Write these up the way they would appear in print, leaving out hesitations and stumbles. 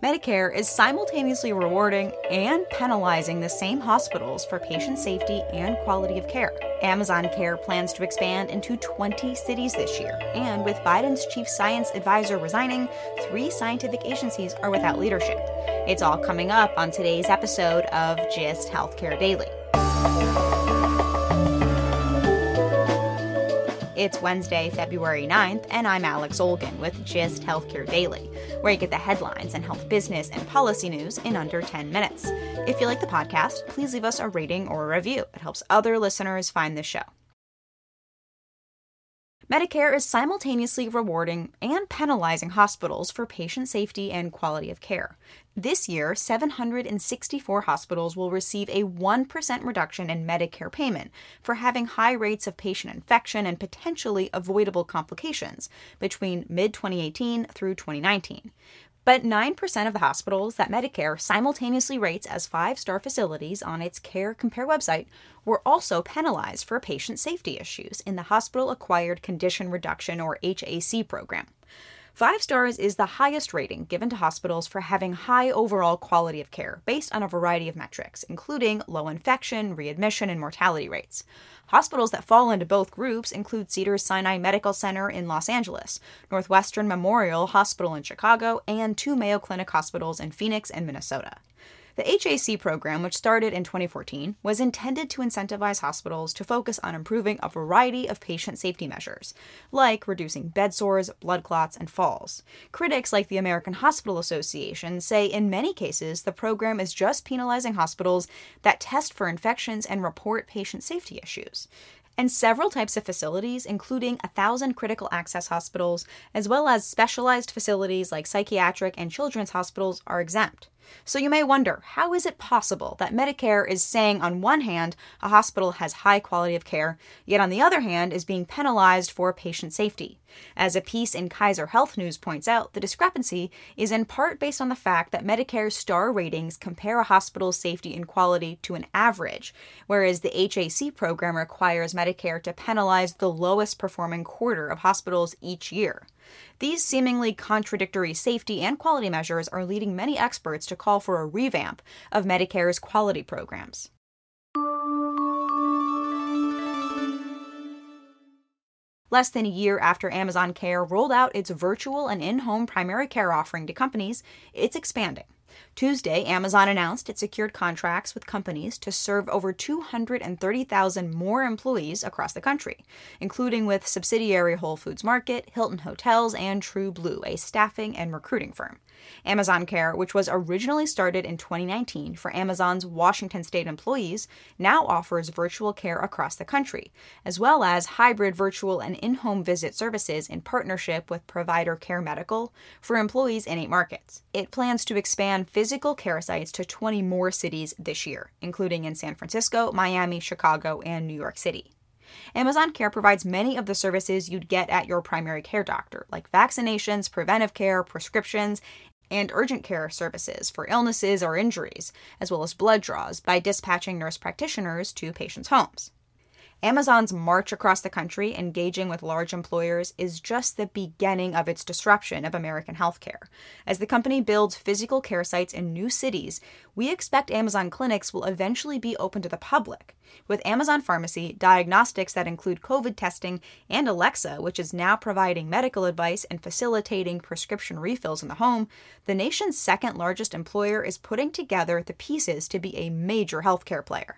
Medicare is simultaneously rewarding and penalizing the same hospitals for patient safety and quality of care. Amazon Care plans to expand into 20 cities this year. And with Biden's chief science advisor resigning, 3 scientific agencies are without leadership. It's all coming up on today's episode of Gist Healthcare Daily. It's Wednesday, February 9th, and I'm Alex Olgin with Gist Healthcare Daily, where you get the headlines and health business and policy news in under 10 minutes. If you like the podcast, please leave us a rating or a review. It helps other listeners find the show. Medicare is simultaneously rewarding and penalizing hospitals for patient safety and quality of care. This year, 764 hospitals will receive a 1% reduction in Medicare payment for having high rates of patient infection and potentially avoidable complications between mid-2018 through 2019. But 9% of the hospitals that Medicare simultaneously rates as 5-star facilities on its Care Compare website were also penalized for patient safety issues in the Hospital-Acquired Condition Reduction, or HAC, program. 5 stars is the highest rating given to hospitals for having high overall quality of care based on a variety of metrics, including low infection, readmission, and mortality rates. Hospitals that fall into both groups include Cedars-Sinai Medical Center in Los Angeles, Northwestern Memorial Hospital in Chicago, and 2 Mayo Clinic hospitals in Phoenix and Minnesota. The HAC program, which started in 2014, was intended to incentivize hospitals to focus on improving a variety of patient safety measures, like reducing bed sores, blood clots, and falls. Critics like the American Hospital Association say in many cases the program is just penalizing hospitals that test for infections and report patient safety issues. And several types of facilities, including 1,000 critical access hospitals, as well as specialized facilities like psychiatric and children's hospitals, are exempt. So you may wonder, how is it possible that Medicare is saying on one hand a hospital has high quality of care, yet on the other hand is being penalized for patient safety? As a piece in Kaiser Health News points out, the discrepancy is in part based on the fact that Medicare's star ratings compare a hospital's safety and quality to an average, whereas the HAC program requires Medicare to penalize the lowest performing quarter of hospitals each year. These seemingly contradictory safety and quality measures are leading many experts to call for a revamp of Medicare's quality programs. Less than a year after Amazon Care rolled out its virtual and in-home primary care offering to companies, it's expanding. Tuesday, Amazon announced it secured contracts with companies to serve over 230,000 more employees across the country, including with subsidiary Whole Foods Market, Hilton Hotels, and True Blue, a staffing and recruiting firm. Amazon Care, which was originally started in 2019 for Amazon's Washington state employees, now offers virtual care across the country, as well as hybrid virtual and in-home visit services in partnership with Provider Care Medical for employees in 8 markets. It plans to expand physical care sites to 20 more cities this year, including in San Francisco, Miami, Chicago, and New York City. Amazon Care provides many of the services you'd get at your primary care doctor, like vaccinations, preventive care, prescriptions, and urgent care services for illnesses or injuries, as well as blood draws by dispatching nurse practitioners to patients' homes. Amazon's march across the country, engaging with large employers, is just the beginning of its disruption of American healthcare. As the company builds physical care sites in new cities, we expect Amazon clinics will eventually be open to the public. With Amazon Pharmacy, diagnostics that include COVID testing, and Alexa, which is now providing medical advice and facilitating prescription refills in the home, the nation's second largest employer is putting together the pieces to be a major healthcare player.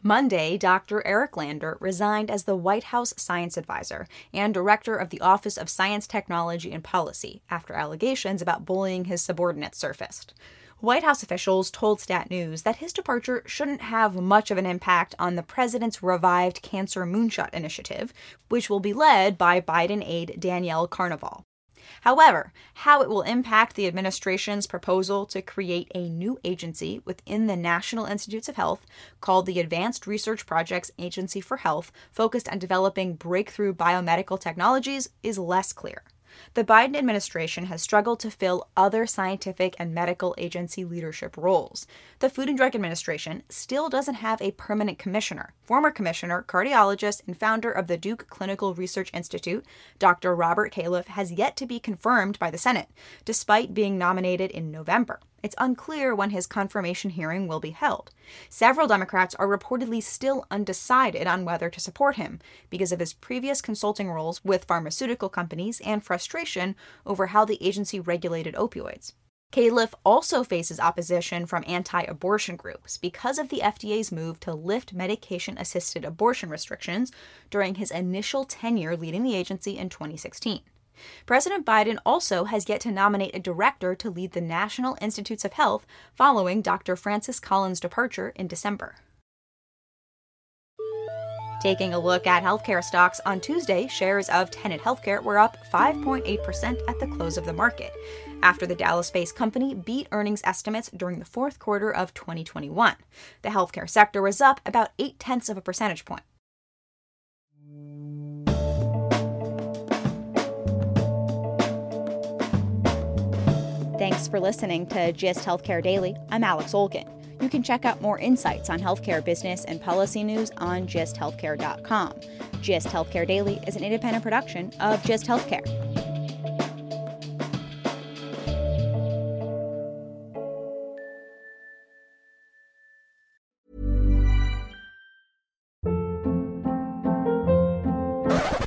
Monday, Dr. Eric Lander resigned as the White House Science Advisor and Director of the Office of Science, Technology and Policy after allegations about bullying his subordinates surfaced. White House officials told STAT News that his departure shouldn't have much of an impact on the president's revived Cancer Moonshot initiative, which will be led by Biden aide Danielle Carnival. However, how it will impact the administration's proposal to create a new agency within the National Institutes of Health called the Advanced Research Projects Agency for Health, focused on developing breakthrough biomedical technologies, is less clear. The Biden administration has struggled to fill other scientific and medical agency leadership roles. The Food and Drug Administration still doesn't have a permanent commissioner. Former commissioner, cardiologist, and founder of the Duke Clinical Research Institute, Dr. Robert Califf, has yet to be confirmed by the Senate, despite being nominated in November. It's unclear when his confirmation hearing will be held. Several Democrats are reportedly still undecided on whether to support him because of his previous consulting roles with pharmaceutical companies and frustration over how the agency regulated opioids. Califf also faces opposition from anti-abortion groups because of the FDA's move to lift medication-assisted abortion restrictions during his initial tenure leading the agency in 2016. President Biden also has yet to nominate a director to lead the National Institutes of Health following Dr. Francis Collins' departure in December. Taking a look at healthcare stocks on Tuesday, shares of Tenet Healthcare were up 5.8% at the close of the market, after the Dallas-based company beat earnings estimates during the fourth quarter of 2021. The healthcare sector was up about 0.8 percentage points. Thanks for listening to Gist Healthcare Daily. I'm Alex Olgin. You can check out more insights on healthcare business and policy news on gisthealthcare.com. Gist Healthcare Daily is an independent production of Gist Healthcare.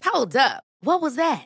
Hold up. What was that?